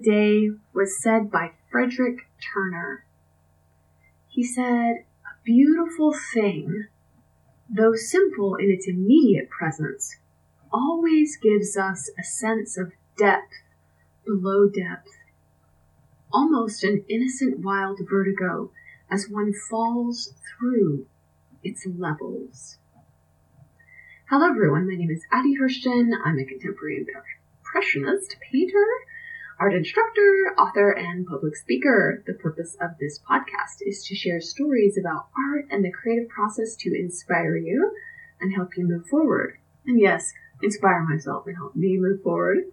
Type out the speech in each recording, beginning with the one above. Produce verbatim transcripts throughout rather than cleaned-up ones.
Day was said by Frederick Turner. He said, "A beautiful thing, though simple in its immediate presence, always gives us a sense of depth below depth, almost an innocent wild vertigo as one falls through its levels." Hello everyone, my name is Addie Hirschten. I'm a contemporary impressionist painter, art instructor, author, and public speaker. The purpose of this podcast is to share stories about art and the creative process to inspire you and help you move forward. And yes, inspire myself and help me move forward.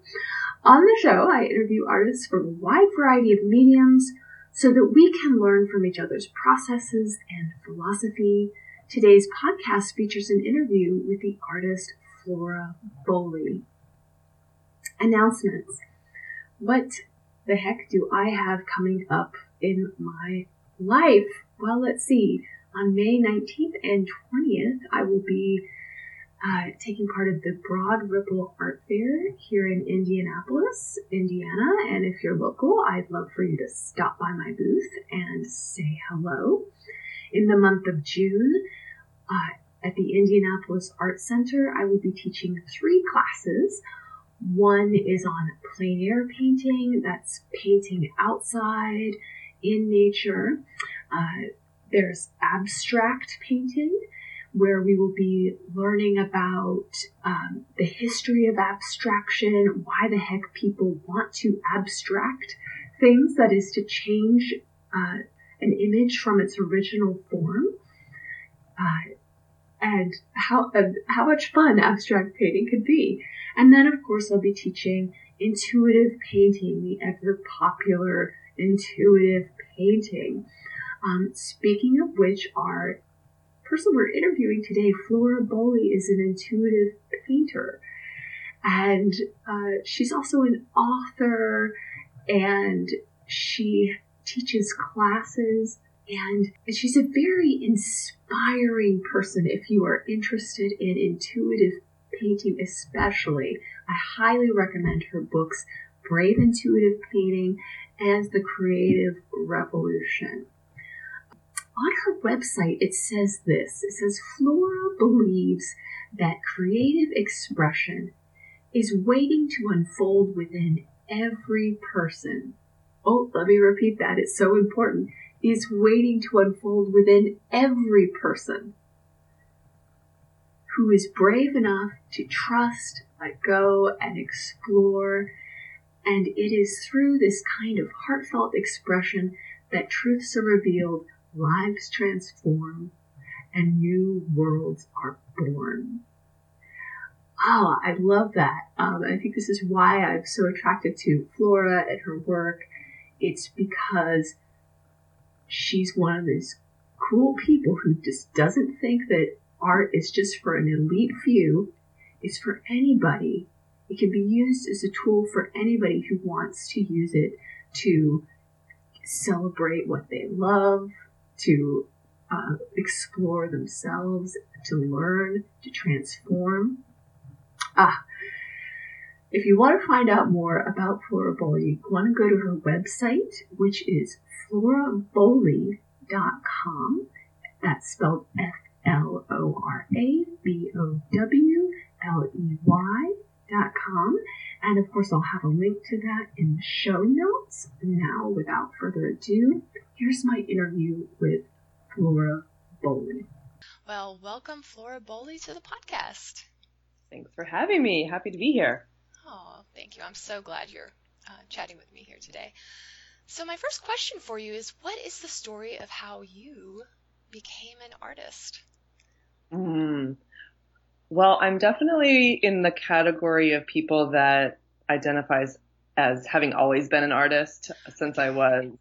On the show, I interview artists from a wide variety of mediums so that we can learn from each other's processes and philosophy. Today's podcast features an interview with the artist Flora Bowley. Announcements. What the heck do I have coming up in my life? Well, let's see. On May nineteenth and twentieth, I will be uh, taking part of the Broad Ripple Art Fair here in Indianapolis, Indiana. And if you're local, I'd love for you to stop by my booth and say hello. In the month of June, uh, at the Indianapolis Art Center, I will be teaching three classes. One is on plein air painting, that's painting outside in nature. Uh, there's abstract painting, where we will be learning about um, the history of abstraction, why the heck people want to abstract things, that is to change uh, an image from its original form. Uh, and how uh, how much fun abstract painting could be. And then, of course, I'll be teaching intuitive painting, the ever-popular intuitive painting. Um, speaking of which, our person we're interviewing today, Flora Bowley, is an intuitive painter. And uh, she's also an author, and she teaches classes. And she's a very inspiring person if you are interested in intuitive painting especially. I highly recommend her books, Brave Intuitive Painting and The Creative Revolution. On her website, it says this. It says, "Flora believes that creative expression is waiting to unfold within every person." Oh, let me repeat that. It's so important. Is waiting to unfold within every person who is brave enough to trust, let go, and explore. And it is through this kind of heartfelt expression that truths are revealed, lives transform, and new worlds are born. Oh, I love that. Um, I think this is why I'm so attracted to Flora and her work. It's because she's one of these cool people who just doesn't think that art is just for an elite few. It's for anybody. It can be used as a tool for anybody who wants to use it to celebrate what they love, to uh, explore themselves, to learn, to transform. Ah, if you want to find out more about Flora Bowley, you want to go to her website, which is flora bowley dot com. That's spelled F L O R A B O W L E Y dot com. And of course, I'll have a link to that in the show notes. Now, without further ado, here's my interview with Flora Bowley. Well, welcome, Flora Bowley, to the podcast. Thanks for having me. Happy to be here. Oh, thank you. I'm so glad you're uh, chatting with me here today. So my first question for you is, what is the story of how you became an artist? Mm. Well, I'm definitely in the category of people that identifies as having always been an artist since I was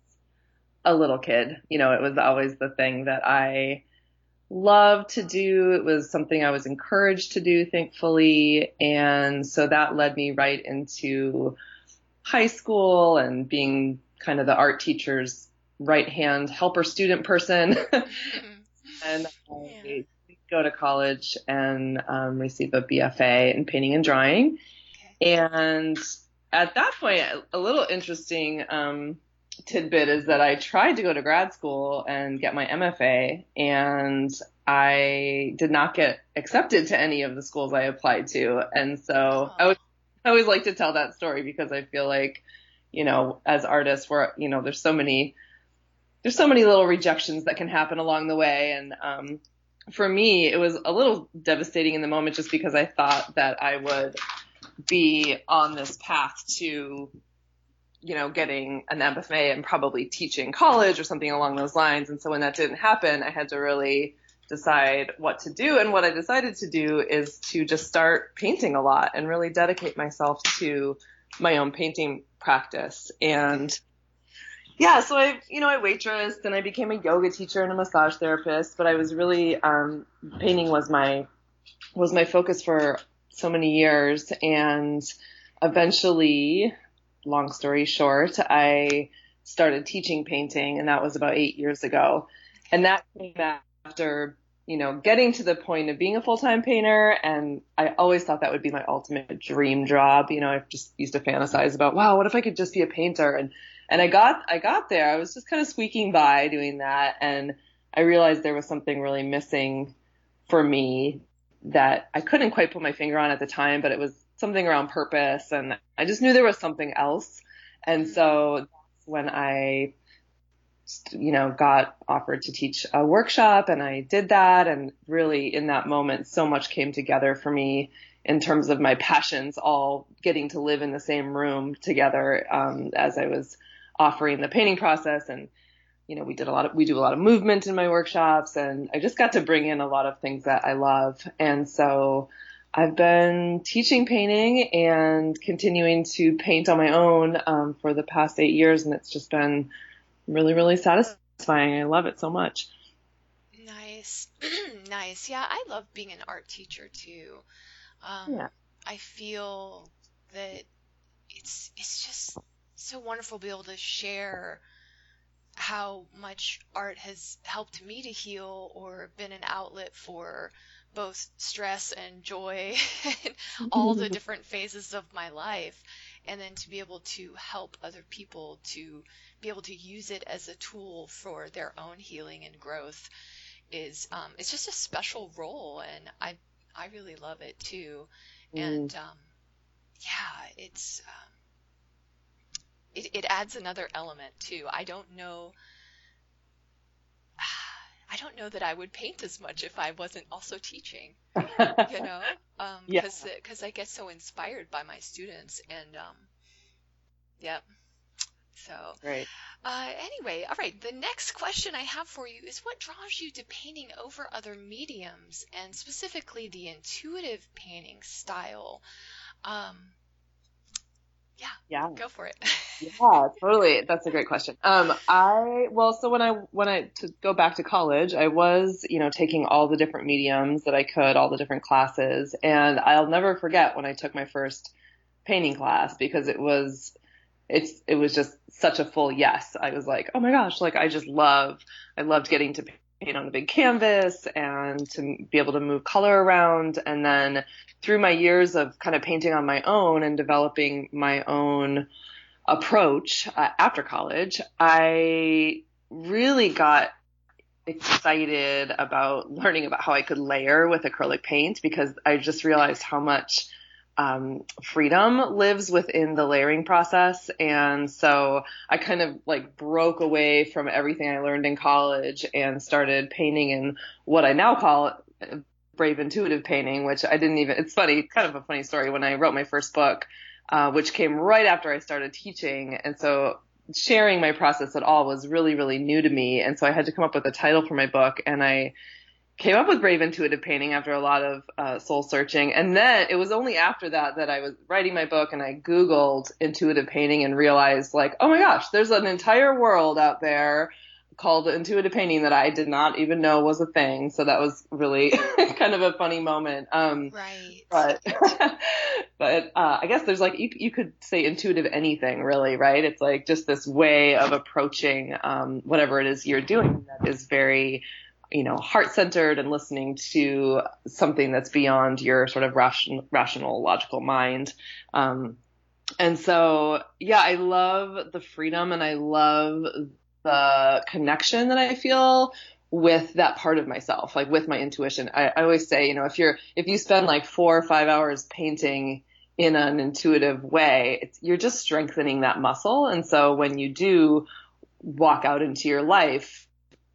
a little kid. You know, it was always the thing that I loved to do. It was something I was encouraged to do, thankfully. And so that led me right into high school and being kind of the art teacher's right hand helper student person. Mm-hmm. And I yeah. go to college and um, receive a B F A in painting and drawing. Okay. And at that point, a little interesting um, tidbit is that I tried to go to grad school and get my M F A, and I did not get accepted to any of the schools I applied to. And so oh. I, would, I always like to tell that story because I feel like, you know, as artists, we're, you know, there's so many There's so many little rejections that can happen along the way. And um, for me, it was a little devastating in the moment just because I thought that I would be on this path to, you know, getting an M F A and probably teaching college or something along those lines. And so when that didn't happen, I had to really decide what to do. And what I decided to do is to just start painting a lot and really dedicate myself to my own painting practice. And yeah, so I, you know, I waitressed and I became a yoga teacher and a massage therapist, but I was really, um, painting was my, was my focus for so many years. And eventually, long story short, I started teaching painting, and that was about eight years ago. And that came after, you know, getting to the point of being a full-time painter. And I always thought that would be my ultimate dream job. You know, I just used to fantasize about, wow, what if I could just be a painter? And And I got, I got there. I was just kind of squeaking by doing that. And I realized there was something really missing for me that I couldn't quite put my finger on at the time, but it was something around purpose. And I just knew there was something else. And so that's when I, you know, got offered to teach a workshop, and I did that. And really in that moment, so much came together for me in terms of my passions, all getting to live in the same room together, um, as I was offering the painting process. And, you know, we did a lot of, we do a lot of movement in my workshops, and I just got to bring in a lot of things that I love. And so I've been teaching painting and continuing to paint on my own, um, for the past eight years. And it's just been really, really satisfying. I love it so much. Nice. Nice. Yeah. I love being an art teacher too. Um, yeah. I feel that it's, it's just so wonderful to be able to share how much art has helped me to heal or been an outlet for both stress and joy and all the different phases of my life. And then to be able to help other people to be able to use it as a tool for their own healing and growth is, um, it's just a special role. And I, I really love it too. And, mm. um, yeah, it's, um, it, it adds another element too. I don't know. I don't know that I would paint as much if I wasn't also teaching, you know, um, yeah. cause, cause I get so inspired by my students, and, um, yeah. So, right. uh, anyway, all right. The next question I have for you is, what draws you to painting over other mediums, and specifically the intuitive painting style? Um, yeah, yeah, go for it. Yeah, totally. That's a great question. Um, I, well, so when I, when I, to go back to college, I was, you know, taking all the different mediums that I could, all the different classes. And I'll never forget when I took my first painting class, because it was, It's, it was just such a full yes. I was like, oh my gosh, like I just love, I loved getting to paint on the big canvas and to be able to move color around. And then through my years of kind of painting on my own and developing my own approach uh, after college, I really got excited about learning about how I could layer with acrylic paint, because I just realized how much Um, freedom lives within the layering process. And so I kind of like broke away from everything I learned in college and started painting in what I now call Brave Intuitive Painting, which I didn't even, it's funny, kind of a funny story. When I wrote my first book, uh, which came right after I started teaching. And so sharing my process at all was really, really new to me. And so I had to come up with a title for my book, and I came up with Brave Intuitive Painting after a lot of uh, soul searching. And then it was only after that that I was writing my book and I Googled intuitive painting and realized, like, oh my gosh, there's an entire world out there called intuitive painting that I did not even know was a thing. So that was really kind of a funny moment. Um, right. But, but uh, I guess there's like, you, you could say intuitive anything really, right? It's like just this way of approaching um, whatever it is you're doing that is very, you know, heart-centered and listening to something that's beyond your sort of rational, rational logical mind. Um, and so, yeah, I love the freedom and I love the connection that I feel with that part of myself, like with my intuition. I, I always say, you know, if you're, if you spend like four or five hours painting in an intuitive way, it's, you're just strengthening that muscle. And so when you do walk out into your life,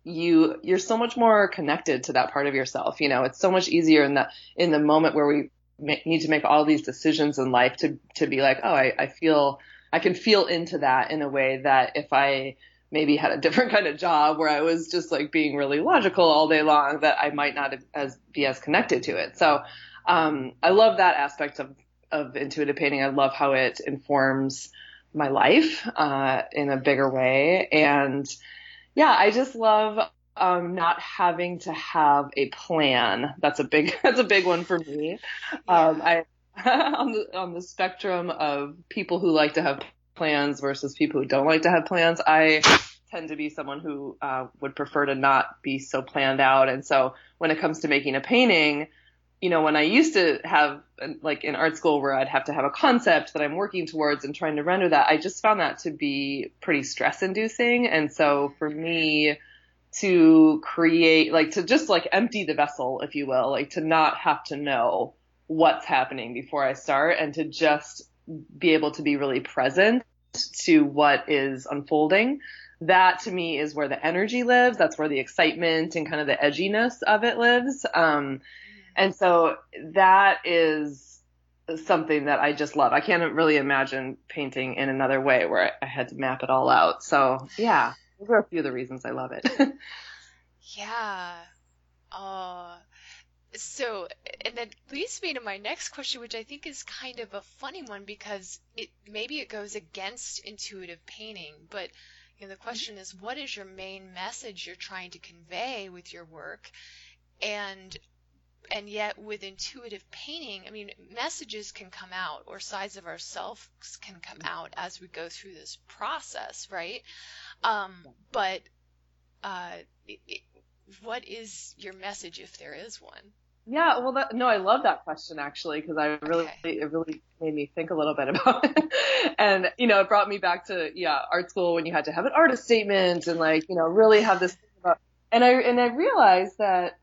you, you're so much more connected to that part of yourself. You know, it's so much easier in the, in the moment where we ma- need to make all these decisions in life to, to be like, oh, I, I feel, I can feel into that in a way that if I maybe had a different kind of job where I was just like being really logical all day long, that I might not as be as connected to it. So, um, I love that aspect of, of intuitive painting. I love how it informs my life, uh, in a bigger way. And, yeah, I just love um, not having to have a plan. That's a big that's a big one for me. Yeah. Um, I on the on the spectrum of people who like to have plans versus people who don't like to have plans, I tend to be someone who uh, would prefer to not be so planned out. And so when it comes to making a painting, you know, when I used to have, like in art school where I'd have to have a concept that I'm working towards and trying to render that, I just found that to be pretty stress inducing. And so for me to create, like to just like empty the vessel, if you will, like to not have to know what's happening before I start and to just be able to be really present to what is unfolding, that to me is where the energy lives. That's where the excitement and kind of the edginess of it lives. Um, And so that is something that I just love. I can't really imagine painting in another way where I had to map it all out. So, yeah, those are a few of the reasons I love it. Yeah. Uh, so, and that leads me to my next question, which I think is kind of a funny one because it maybe it goes against intuitive painting. But you know, the question is, what is your main message you're trying to convey with your work? And And yet with intuitive painting, I mean, messages can come out or sides of ourselves can come out as we go through this process, right? Um, but uh, it, it, what is your message if there is one? Yeah, well, that, no, I love that question, actually, because I really, okay. it really made me think a little bit about it. And, you know, it brought me back to, yeah, art school when you had to have an artist statement and, like, you know, really have this thing about, and I and I realized that,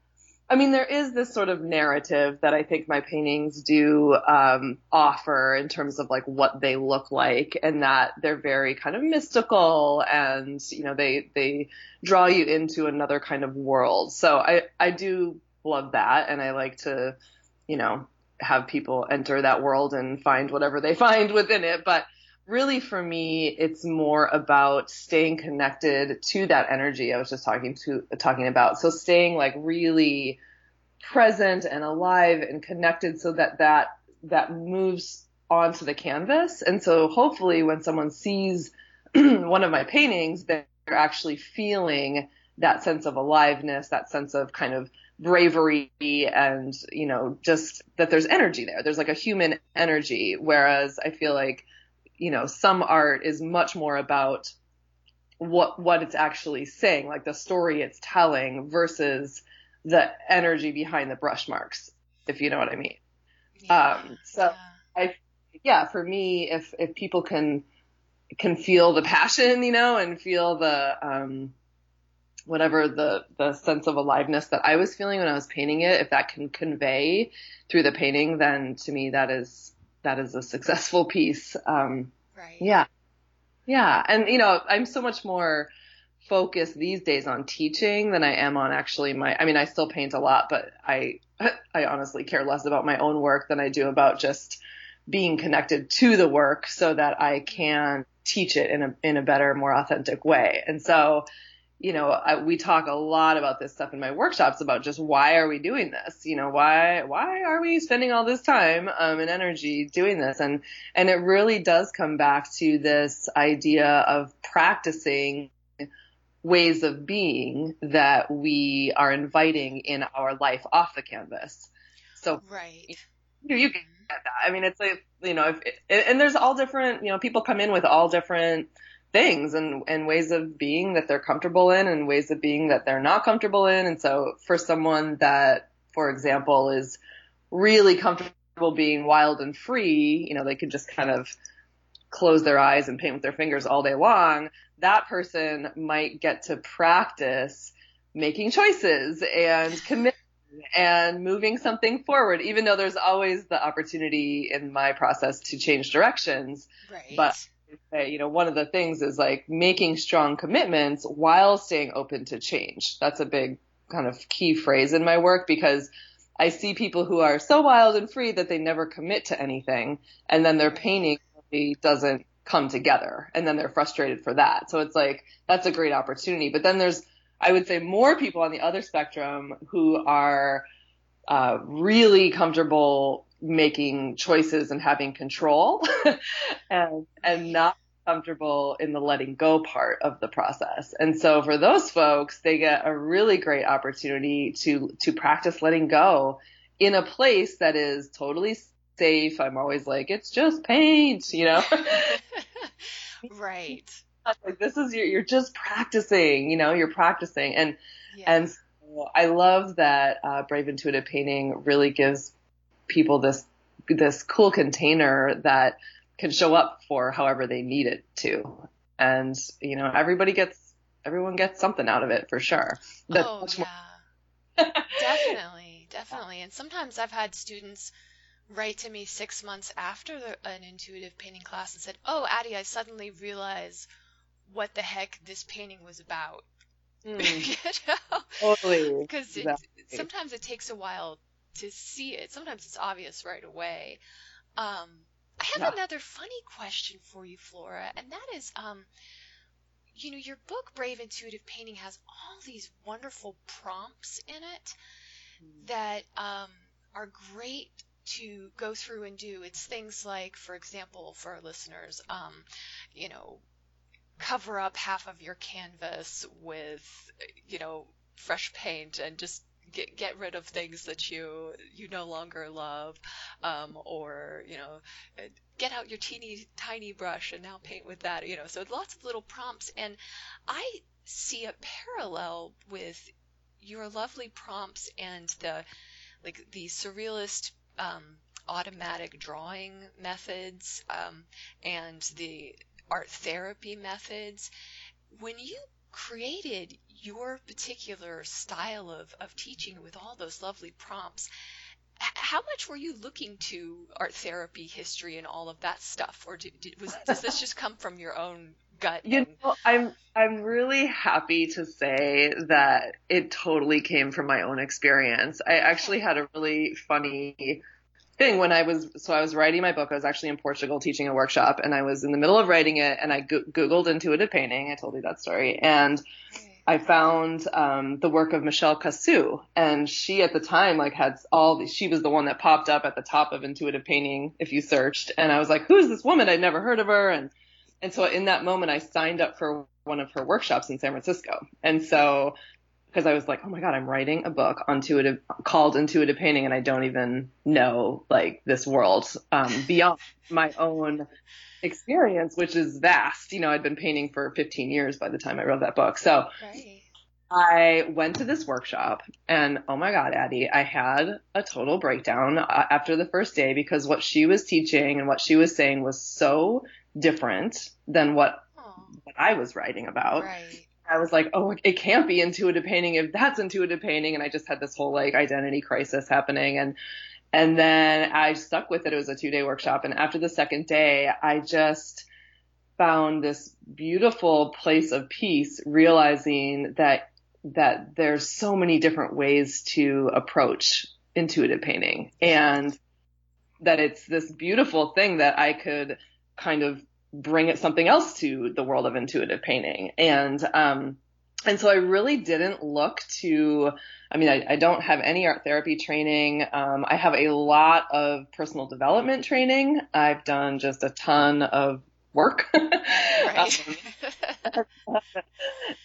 I mean, there is this sort of narrative that I think my paintings do um, offer in terms of like what they look like, and that they're very kind of mystical, and you know they they draw you into another kind of world. So I I do love that, and I like to, you know, have people enter that world and find whatever they find within it. But really, for me, it's more about staying connected to that energy I was just talking to talking about. So staying like really present and alive and connected, so that that that moves onto the canvas. And so hopefully, when someone sees one of my paintings, they're actually feeling that sense of aliveness, that sense of kind of bravery, and you know, just that there's energy there. There's like a human energy. Whereas I feel like, you know, some art is much more about what what it's actually saying, like the story it's telling versus the energy behind the brush marks, if you know what I mean. Yeah, um, so, yeah. I yeah, for me, if if people can can feel the passion, you know, and feel the um, whatever the the sense of aliveness that I was feeling when I was painting it, if that can convey through the painting, then to me that is. That is a successful piece. Um, right. Yeah. Yeah. And, you know, I'm so much more focused these days on teaching than I am on actually my, I mean, I still paint a lot, but I, I honestly care less about my own work than I do about just being connected to the work so that I can teach it in a, in a better, more authentic way. And so, you know, I, we talk a lot about this stuff in my workshops about just why are we doing this? You know, why, why are we spending all this time um, and energy doing this? And, and it really does come back to this idea of practicing ways of being that we are inviting in our life off the canvas. So right. you, you get that. I mean, it's like, you know, if it, and there's all different, you know, people come in with all different things and, and ways of being that they're comfortable in and ways of being that they're not comfortable in. And so for someone that, for example, is really comfortable being wild and free, you know, they could just kind of close their eyes and paint with their fingers all day long. That person might get to practice making choices and committing and moving something forward, even though there's always the opportunity in my process to change directions. Right. But you know, one of the things is like making strong commitments while staying open to change. That's a big kind of key phrase in my work because I see people who are so wild and free that they never commit to anything. And then their painting really doesn't come together. And then they're frustrated for that. So it's like, that's a great opportunity. But then there's, I would say, more people on the other spectrum who are uh, really comfortable making choices and having control and and not comfortable in the letting go part of the process. And so for those folks, they get a really great opportunity to to practice letting go in a place that is totally safe. I'm always like, it's just paint, you know? Right. Like this is, you're, you're just practicing, you know, you're practicing. And, yeah. and so I love that uh, Brave Intuitive Painting really gives people this this cool container that can show up for however they need it to. And, you know, everybody gets, everyone gets something out of it for sure. That's oh, yeah. definitely, definitely. And sometimes I've had students write to me six months after the, an intuitive painting class and said, oh, Addie, I suddenly realize what the heck this painting was about. Mm. You know? Totally. Because exactly. it, sometimes it takes a while to see it. Sometimes it's obvious right away. Um, I have yeah. another funny question for you, Flora, and that is, um, you know, your book, Brave Intuitive Painting, has all these wonderful prompts in it that um, are great to go through and do. It's things like, for example, for our listeners, um, you know, cover up half of your canvas with, you know, fresh paint and just Get, get rid of things that you you no longer love, um, or, you know, get out your teeny tiny brush and now paint with that, you know. So lots of little prompts. And I see a parallel with your lovely prompts and the, like, the surrealist um, automatic drawing methods um, and the art therapy methods. When you created your particular style of, of teaching with all those lovely prompts, how much were you looking to art therapy history and all of that stuff? Or did, did, was, does this just come from your own gut? And... You know, I'm, I'm really happy to say that it totally came from my own experience. I actually had a really funny thing when I was, so I was writing my book. I was actually in Portugal teaching a workshop and I was in the middle of writing it and I go- Googled intuitive painting. I told you that story. And I found um, the work of Michelle Cassou, and she at the time like had all these, she was the one that popped up at the top of intuitive painting if you searched. And I was like, who is this woman? I'd never heard of her. And, and so in that moment I signed up for one of her workshops in San Francisco. And so, because I was like, oh my God, I'm writing a book on intuitive, called Intuitive Painting, and I don't even know like this world um, beyond my own experience, which is vast. You know, I'd been painting for fifteen years by the time I wrote that book. So right. I went to this workshop and oh my God, Addie, I had a total breakdown uh, after the first day because what she was teaching and what she was saying was so different than what, what I was writing about. Right. I was like, oh, it can't be intuitive painting if that's intuitive painting. And I just had this whole like identity crisis happening. And, and then I stuck with it. It was a two day workshop. And after the second day, I just found this beautiful place of peace, realizing that, that there's so many different ways to approach intuitive painting and that it's this beautiful thing that I could kind of bring it something else to the world of intuitive painting. And, um, And so I really didn't look to, I mean, I, I don't have any art therapy training. Um, I have a lot of personal development training. I've done just a ton of work. Right. um,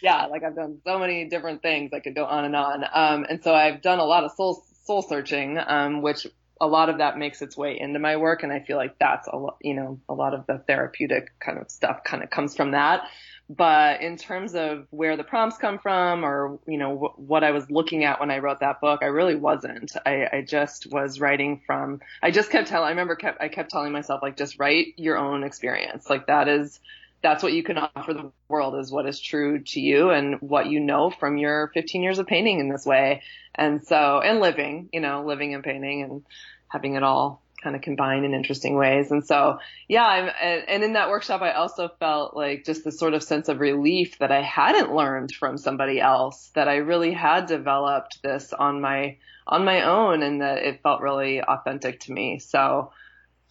yeah, like I've done so many different things. I could go on and on. Um, and so I've done a lot of soul soul searching, um, which a lot of that makes its way into my work. And I feel like that's a lot, you know, a lot of the therapeutic kind of stuff kind of comes from that. But in terms of where the prompts come from or, you know, w- what I was looking at when I wrote that book, I really wasn't. I, I just was writing from, I just kept telling, I remember kept, I kept telling myself, like, just write your own experience. Like that is, that's what you can offer the world is what is true to you and what you know from your fifteen years of painting in this way. And so, and living, you know, living and painting and having it all kind of combined in interesting ways. And so, yeah, I'm, and, and in that workshop, I also felt like just this sort of sense of relief that I hadn't learned from somebody else, that I really had developed this on my, on my own and that it felt really authentic to me. So,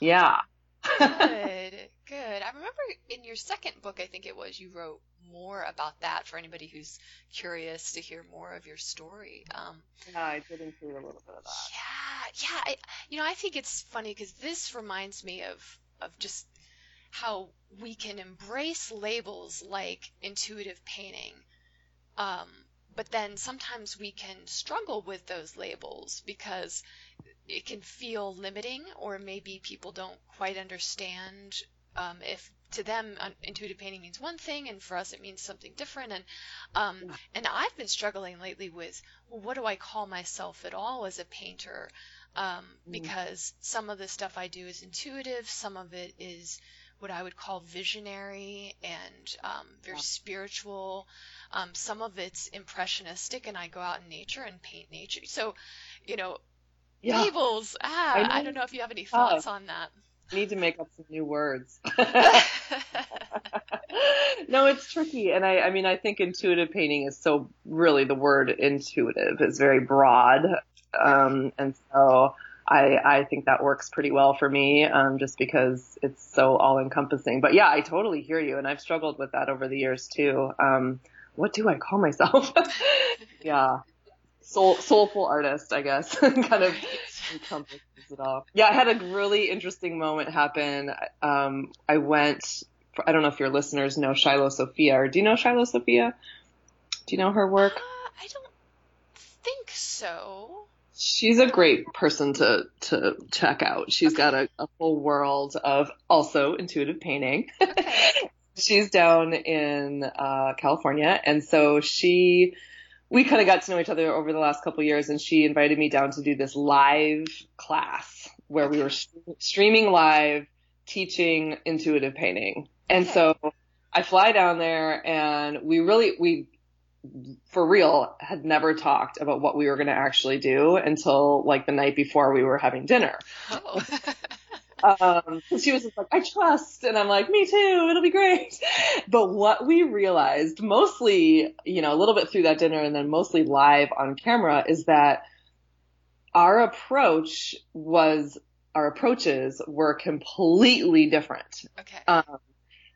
yeah. Good, good. I remember in your second book, I think it was, you wrote more about that for anybody who's curious to hear more of your story. Um, yeah, I did include a little bit of that. Yeah, yeah. I, you know, I think it's funny because this reminds me of of just how we can embrace labels like intuitive painting, um, but then sometimes we can struggle with those labels because it can feel limiting, or maybe people don't quite understand um, if. To them, intuitive painting means one thing, and for us, it means something different. And um, and I've been struggling lately with, well, what do I call myself at all as a painter? Um, mm-hmm. Because some of the stuff I do is intuitive, some of it is what I would call visionary and um, very yeah. spiritual. Um, some of it's impressionistic, and I go out in nature and paint nature. So, you know, yeah. labels. Ah, I, mean, I don't know if you have any thoughts oh. on that. Need to make up some new words. No, it's tricky. And I, I mean, I think intuitive painting is so really the word intuitive is very broad. Um, and so I, I think that works pretty well for me, um, just because it's so all encompassing, but yeah, I totally hear you. And I've struggled with that over the years too. Um, what do I call myself? yeah. Soul, soulful artist, I guess, kind of encompasses it all. Yeah, I had a really interesting moment happen. Um, I went, for, I don't know if your listeners know Shiloh Sophia, or do you know Shiloh Sophia? Do you know her work? Uh, I don't think so. She's a great person to, to check out. She's okay. got a, a whole world of also intuitive painting. Okay. She's down in uh, California, and so she... We kind of got to know each other over the last couple of years, and she invited me down to do this live class where we were sh- streaming live, teaching intuitive painting. And so I fly down there, and we really, we for real had never talked about what we were going to actually do until like the night before we were having dinner. Oh. Um, she was just like, I trust. And I'm like, me too. It'll be great. But what we realized mostly, you know, a little bit through that dinner and then mostly live on camera is that our approach was, our approaches were completely different. Okay. Um,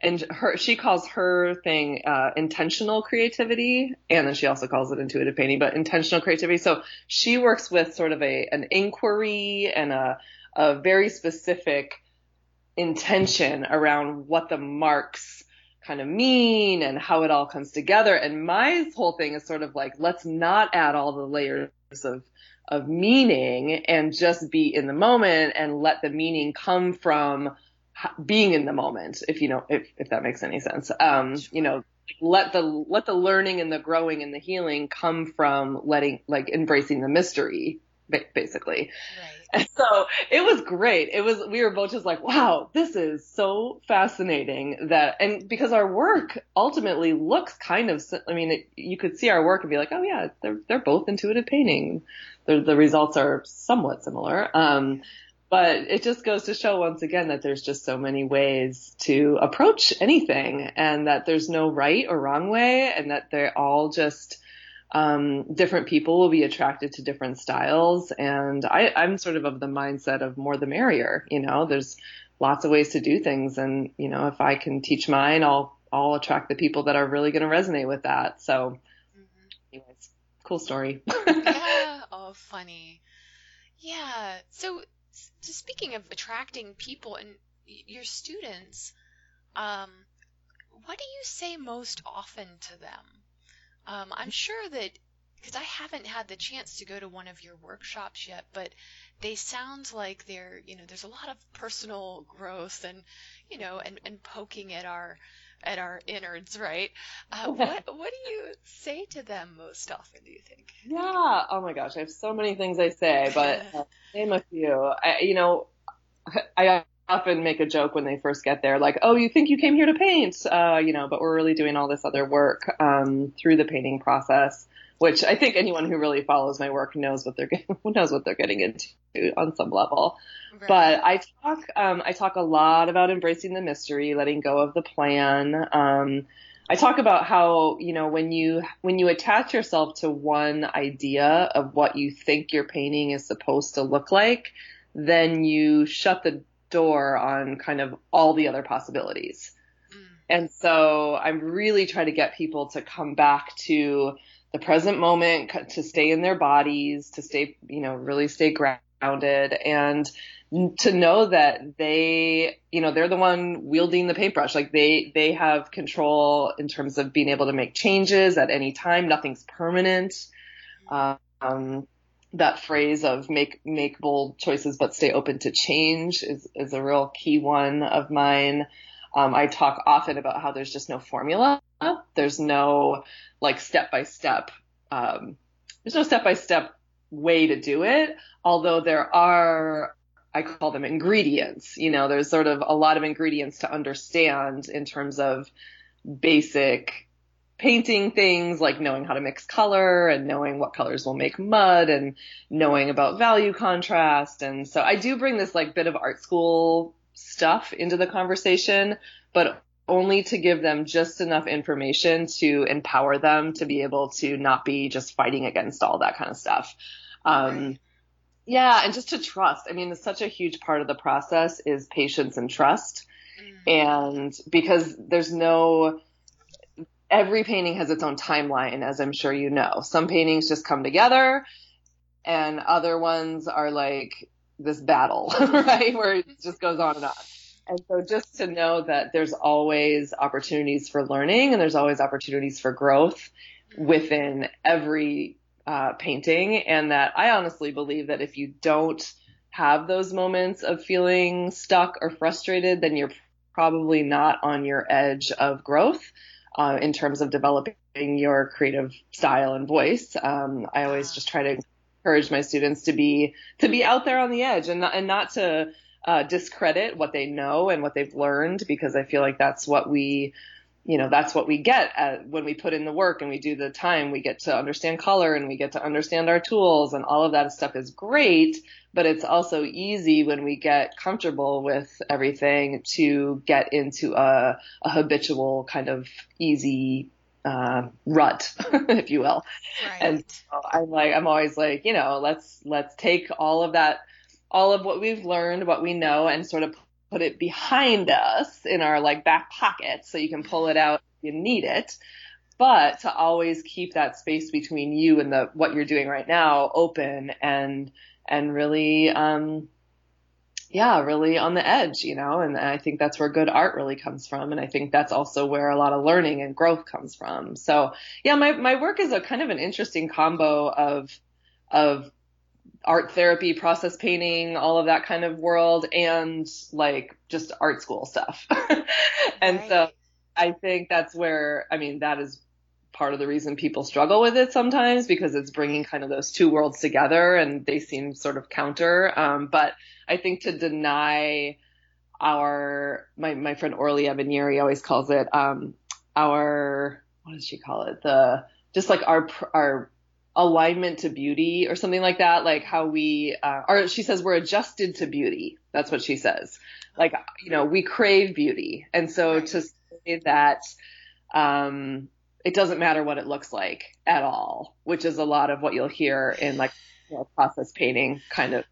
and her, she calls her thing, uh, intentional creativity. And then she also calls it intuitive painting, but intentional creativity. So she works with sort of a, an inquiry and a, a very specific intention around what the marks kind of mean and how it all comes together. And my whole thing is sort of like, let's not add all the layers of, of meaning and just be in the moment and let the meaning come from being in the moment. If you know, if, if that makes any sense, um, you know, let the, let the learning and the growing and the healing come from letting, like embracing the mystery. Basically. Right. And so it was great. It was, we were both just like, wow, this is so fascinating that, and because our work ultimately looks kind of, I mean, it, you could see our work and be like, oh yeah, they're, they're both intuitive painting. The, the results are somewhat similar. Um, but it just goes to show once again that there's just so many ways to approach anything and that there's no right or wrong way and that they're all just Um, different people will be attracted to different styles. And I, I'm sort of of the mindset of more the merrier, you know, there's lots of ways to do things. And, you know, if I can teach mine, I'll, I'll attract the people that are really going to resonate with that. So Anyways, cool story. Yeah. Oh, funny. Yeah. So, so speaking of attracting people and your students, um, what do you say most often to them? Um, I'm sure that, because I haven't had the chance to go to one of your workshops yet, but they sound like they're, you know, there's a lot of personal growth and, you know, and, and poking at our, at our innards, right? Uh, what, what do you say to them most often, do you think? Yeah. Oh my gosh. I have so many things I say, but uh, name a few. I, you know, I often make a joke when they first get there, like, oh, you think you came here to paint, uh, you know, but we're really doing all this other work um, through the painting process, which I think anyone who really follows my work knows what they're getting, knows what they're getting into on some level. Right. But I talk, um, I talk a lot about embracing the mystery, letting go of the plan. Um, I talk about how, you know, when you, when you attach yourself to one idea of what you think your painting is supposed to look like, then you shut the door on kind of all the other possibilities. Mm. And so I'm really trying to get people to come back to the present moment, to stay in their bodies, to stay, you know, really stay grounded, and to know that they, you know, they're the one wielding the paintbrush. Like they, they have control in terms of being able to make changes at any time. Nothing's permanent. Um, That phrase of make make bold choices but stay open to change is, is a real key one of mine. Um, I talk often about how there's just no formula. There's no like step by step. Um, there's no step by step way to do it. Although there are, I call them ingredients. You know, there's sort of a lot of ingredients to understand in terms of basic painting things, like knowing how to mix color and knowing what colors will make mud and knowing about value contrast. And so I do bring this like bit of art school stuff into the conversation, but only to give them just enough information to empower them to be able to not be just fighting against all that kind of stuff. Um, yeah. And just to trust. I mean, it's such a huge part of the process is patience and trust. And because there's no, every painting has its own timeline, as I'm sure you know. Some paintings just come together, and other ones are like this battle, right, where it just goes on and on. And so just to know that there's always opportunities for learning and there's always opportunities for growth within every uh, painting, and that I honestly believe that if you don't have those moments of feeling stuck or frustrated, then you're probably not on your edge of growth. Uh, in terms of developing your creative style and voice, um, I always just try to encourage my students to be to be out there on the edge and not, and not to uh, discredit what they know and what they've learned, because I feel like that's what we, you know, that's what we get at, when we put in the work and we do the time. We get to understand color and we get to understand our tools, and all of that stuff is great. But it's also easy when we get comfortable with everything to get into a, a habitual kind of easy uh, rut, if you will. Right. And so I'm like, I'm always like, you know, let's let's take all of that, all of what we've learned, what we know, and sort of put it behind us in our like back pocket, so you can pull it out if you need it. But to always keep that space between you and the what you're doing right now open and And really, um, yeah, really on the edge, you know, and, and I think that's where good art really comes from. And I think that's also where a lot of learning and growth comes from. So yeah, my, my work is a kind of an interesting combo of, of art therapy, process painting, all of that kind of world, and like just art school stuff. And right. So I think that's where, I mean, that is part of the reason people struggle with it sometimes, because it's bringing kind of those two worlds together and they seem sort of counter. Um, but I think to deny our, my, my friend Orly Avineri always calls it, um, our, what does she call it? The, just like our, our alignment to beauty or something like that. Like how we, uh, or she says we're adjusted to beauty. That's what she says. Like, you know, we crave beauty. And so to say that, um, it doesn't matter what it looks like at all, which is a lot of what you'll hear in like, you know, process painting kind of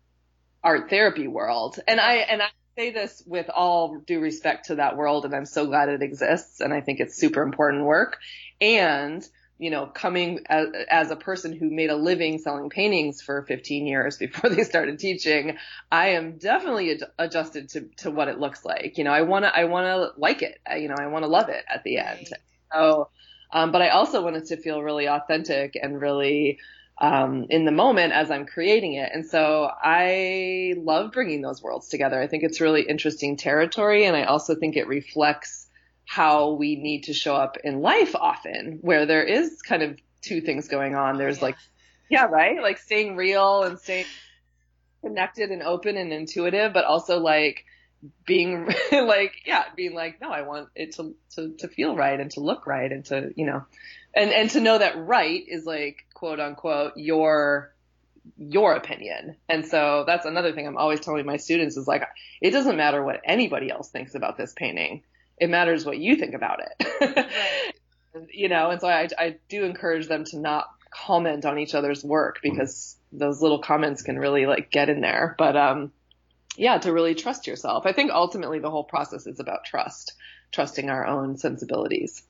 art therapy world. And I, and I say this with all due respect to that world, and I'm so glad it exists. And I think it's super important work. And you know, coming as, as a person who made a living selling paintings for fifteen years before they started teaching, I am definitely ad- adjusted to, to what it looks like. You know, I want to, I want to like it. I, you know, I want to love it at the end. So, um, but I also wanted to feel really authentic and really, um, in the moment as I'm creating it. And so I love bringing those worlds together. I think it's really interesting territory. And I also think it reflects how we need to show up in life often, where there is kind of two things going on. There's yeah. like, yeah, right. Like staying real and staying connected and open and intuitive, but also like being like, yeah, being like, no, I want it to, to, to feel right and to look right. And to, you know, and, and to know that right is like, quote unquote, your, your opinion. And so that's another thing I'm always telling my students is like, it doesn't matter what anybody else thinks about this painting. It matters what you think about it, right. You know? And so I, I do encourage them to not comment on each other's work, because those little comments can really like get in there. But, um, yeah, to really trust yourself. I think ultimately the whole process is about trust, trusting our own sensibilities.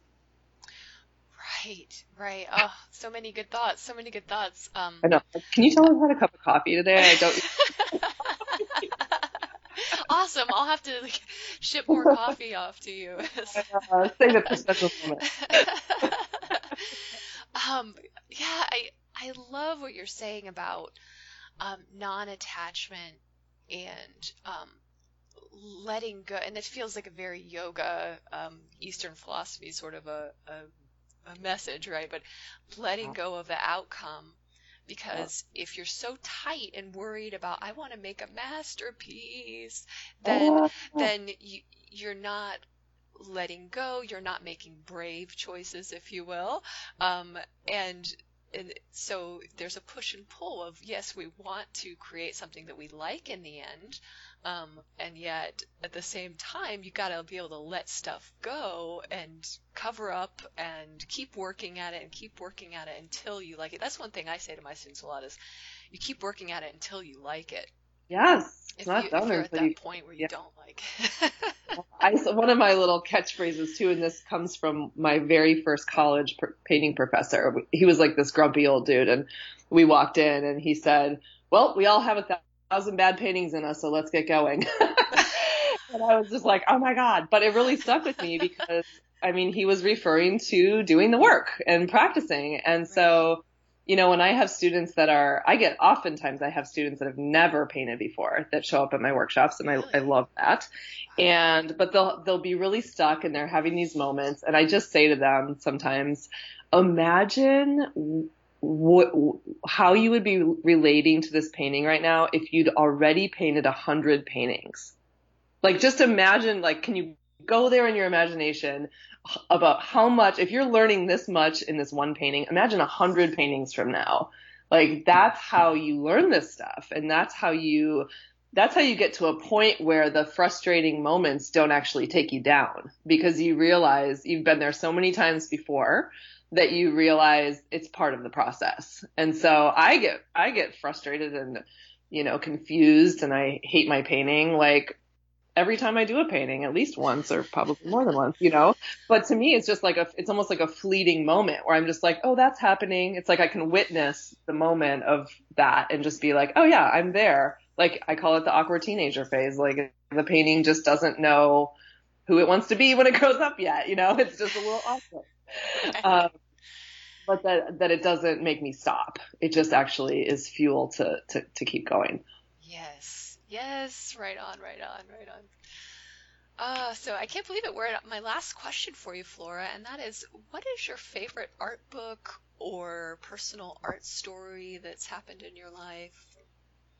Right. Right. Oh, so many good thoughts. So many good thouts. Um, I know. Can you tell I've had a cup of coffee today? I don't. Awesome. I'll have to like, ship more coffee off to you. uh, save it for special moment. um, yeah, I I love what you're saying about um, non-attachment and um, letting go. And it feels like a very yoga, um, Eastern philosophy sort of a, a, a message, right? But letting wow. go of the outcome. Because if you're so tight and worried about, I want to make a masterpiece, then oh. then you, you're not letting go. You're not making brave choices, if you will. Um, and, and so there's a push and pull of, yes, we want to create something that we like in the end. Um, and yet at the same time, you got to be able to let stuff go and cover up and keep working at it and keep working at it until you like it. That's one thing I say to my students a lot is you keep working at it until you like it. Yes. It's if not you, done if you're at that you, point where you yeah. don't like it. I, so one of my little catchphrases too, and this comes from my very first college per- painting professor. He was like this grumpy old dude. And we walked in and he said, well, we all have a thousand. thousand bad paintings in us, so let's get going. And I was just like, oh my God. But it really stuck with me because, I mean, he was referring to doing the work and practicing. And so, you know, when I have students that are, I get oftentimes I have students that have never painted before that show up at my workshops, and I, I love that. And, but they'll, they'll be really stuck and they're having these moments. And I just say to them sometimes, imagine What, how you would be relating to this painting right now if you'd already painted a hundred paintings. Like, just imagine, like, can you go there in your imagination about how much, if you're learning this much in this one painting, imagine a hundred paintings from now. Like, that's how you learn this stuff. And that's how you, that's how you get to a point where the frustrating moments don't actually take you down, because you realize you've been there so many times before that you realize it's part of the process. And so I get, I get frustrated and, you know, confused, and I hate my painting. Like, every time I do a painting, at least once, or probably more than once, you know, but to me, it's just like a, it's almost like a fleeting moment where I'm just like, oh, that's happening. It's like, I can witness the moment of that and just be like, oh yeah, I'm there. Like, I call it the awkward teenager phase. Like, the painting just doesn't know who it wants to be when it grows up yet. You know, it's just a little awkward. Um, but that that it doesn't make me stop. It just actually is fuel to, to, to keep going. Yes. Yes. Right on, right on, right on. Uh, so I can't believe it. We're at my last question for you, Flora, and that is, what is your favorite art book or personal art story that's happened in your life?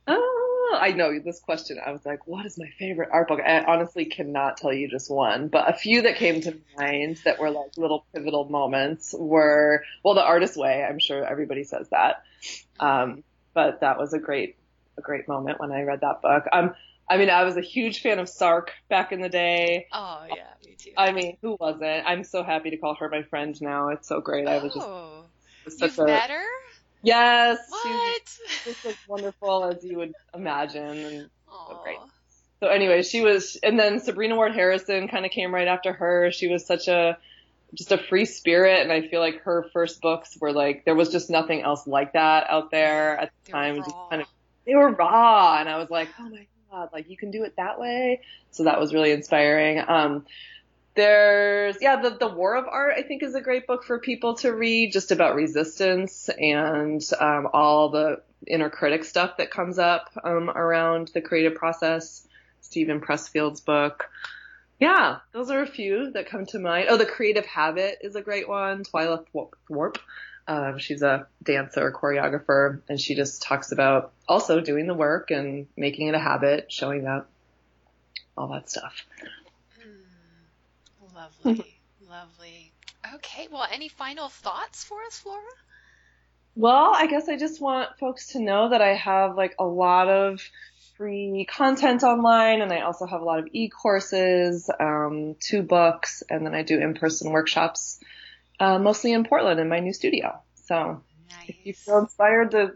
Oh, I know this question. I was like, what is my favorite art book? I honestly cannot tell you just one, but a few that came to mind that were like little pivotal moments were, well, The Artist's Way. I'm sure everybody says that. Um, but that was a great, a great moment when I read that book. Um, I mean, I was a huge fan of Sark back in the day. Oh yeah, me too. I mean, who wasn't? I'm so happy to call her my friend now. It's so great. Oh, I was just, it was such you've a, met her? Yes. What? Just as wonderful as you would imagine. And so great. So anyway, she was, and then Sabrina Ward Harrison kind of came right after her. She was such a just a free spirit. And I feel like her first books were like, there was just nothing else like that out there at the they time. Just kind of, they were raw. And I was like, oh my God, like you can do it that way. So that was really inspiring. Um, There's, yeah, the, the War of Art, I think, is a great book for people to read, just about resistance and um, all the inner critic stuff that comes up um, around the creative process. Stephen Pressfield's book. Yeah, those are a few that come to mind. Oh, The Creative Habit is a great one. Twyla Tharp. Um, she's a dancer, choreographer, and she just talks about also doing the work and making it a habit, showing up, all that stuff. Lovely, lovely. Okay, well, any final thoughts for us, Flora? Well, I guess I just want folks to know that I have, like, a lot of free content online, and I also have a lot of e-courses, um, two books, and then I do in-person workshops, uh, mostly in Portland in my new studio. So nice. If you feel inspired to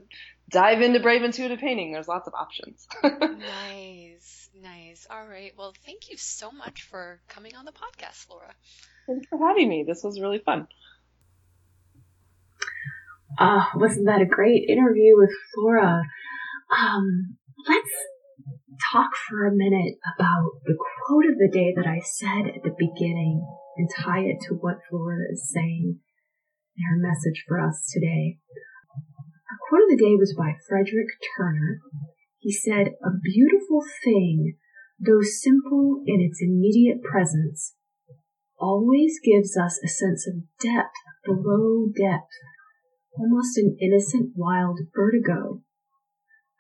dive into Brave Intuitive Painting, there's lots of options. Nice. Nice. All right. Well, thank you so much for coming on the podcast, Flora. Thanks for having me. This was really fun. Uh, wasn't that a great interview with Flora? Um, let's talk for a minute about the quote of the day that I said at the beginning and tie it to what Flora is saying in her message for us today. Our quote of the day was by Frederick Turner. He said, "A beautiful thing, though simple in its immediate presence, always gives us a sense of depth below depth, almost an innocent wild vertigo,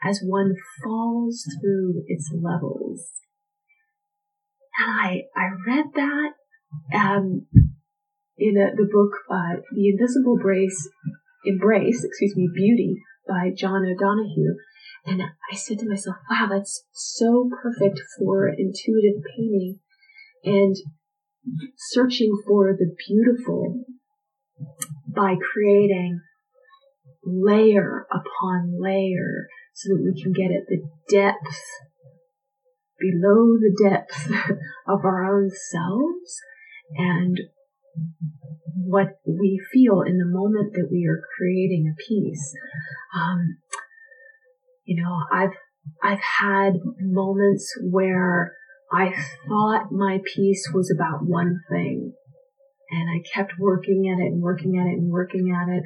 as one falls through its levels." And I, I read that um, in a, the book, uh, The Invisible Embrace, Embrace, excuse me, Beauty by John O'Donohue. And I said to myself, wow, that's so perfect for intuitive painting and searching for the beautiful by creating layer upon layer so that we can get at the depth, below the depth of our own selves and what we feel in the moment that we are creating a piece. Um, You know, I've, I've had moments where I thought my piece was about one thing and I kept working at it and working at it and working at it.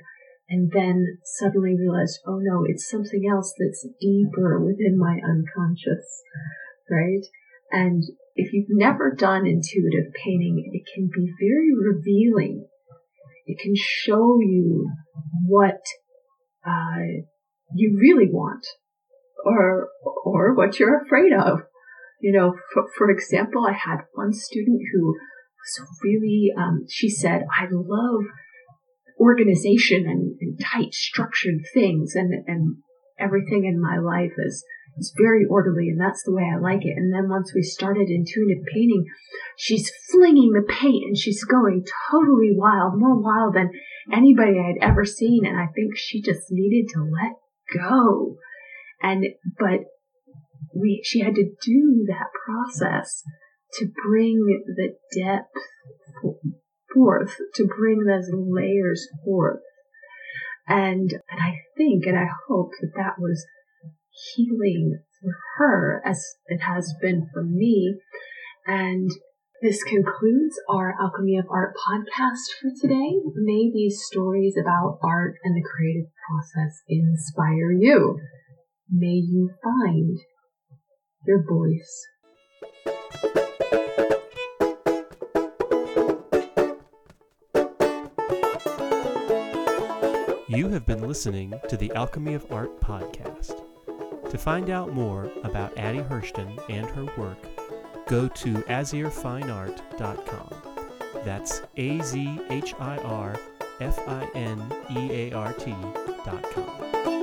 And then suddenly realized, oh no, it's something else that's deeper within my unconscious, right? And if you've never done intuitive painting, it can be very revealing. It can show you what, uh, you really want. Or, or what you're afraid of. You know, for, for example, I had one student who was really, um, she said, I love organization and, and tight structured things and, and everything in my life is, is very orderly and that's the way I like it. And then once we started intuitive painting, she's flinging the paint and she's going totally wild, more wild than anybody I'd ever seen. And I think she just needed to let go. And, but we, she had to do that process to bring the depth forth, to bring those layers forth. And, and I think, and I hope that that was healing for her as it has been for me. And this concludes our Alchemy of Art podcast for today. May these stories about art and the creative process inspire you. May you find your voice. You have been listening to the Alchemy of Art podcast. To find out more about Addie Hirschten and her work, go to azhir fine art dot com. That's A Z H I R F I N E A R T dot com.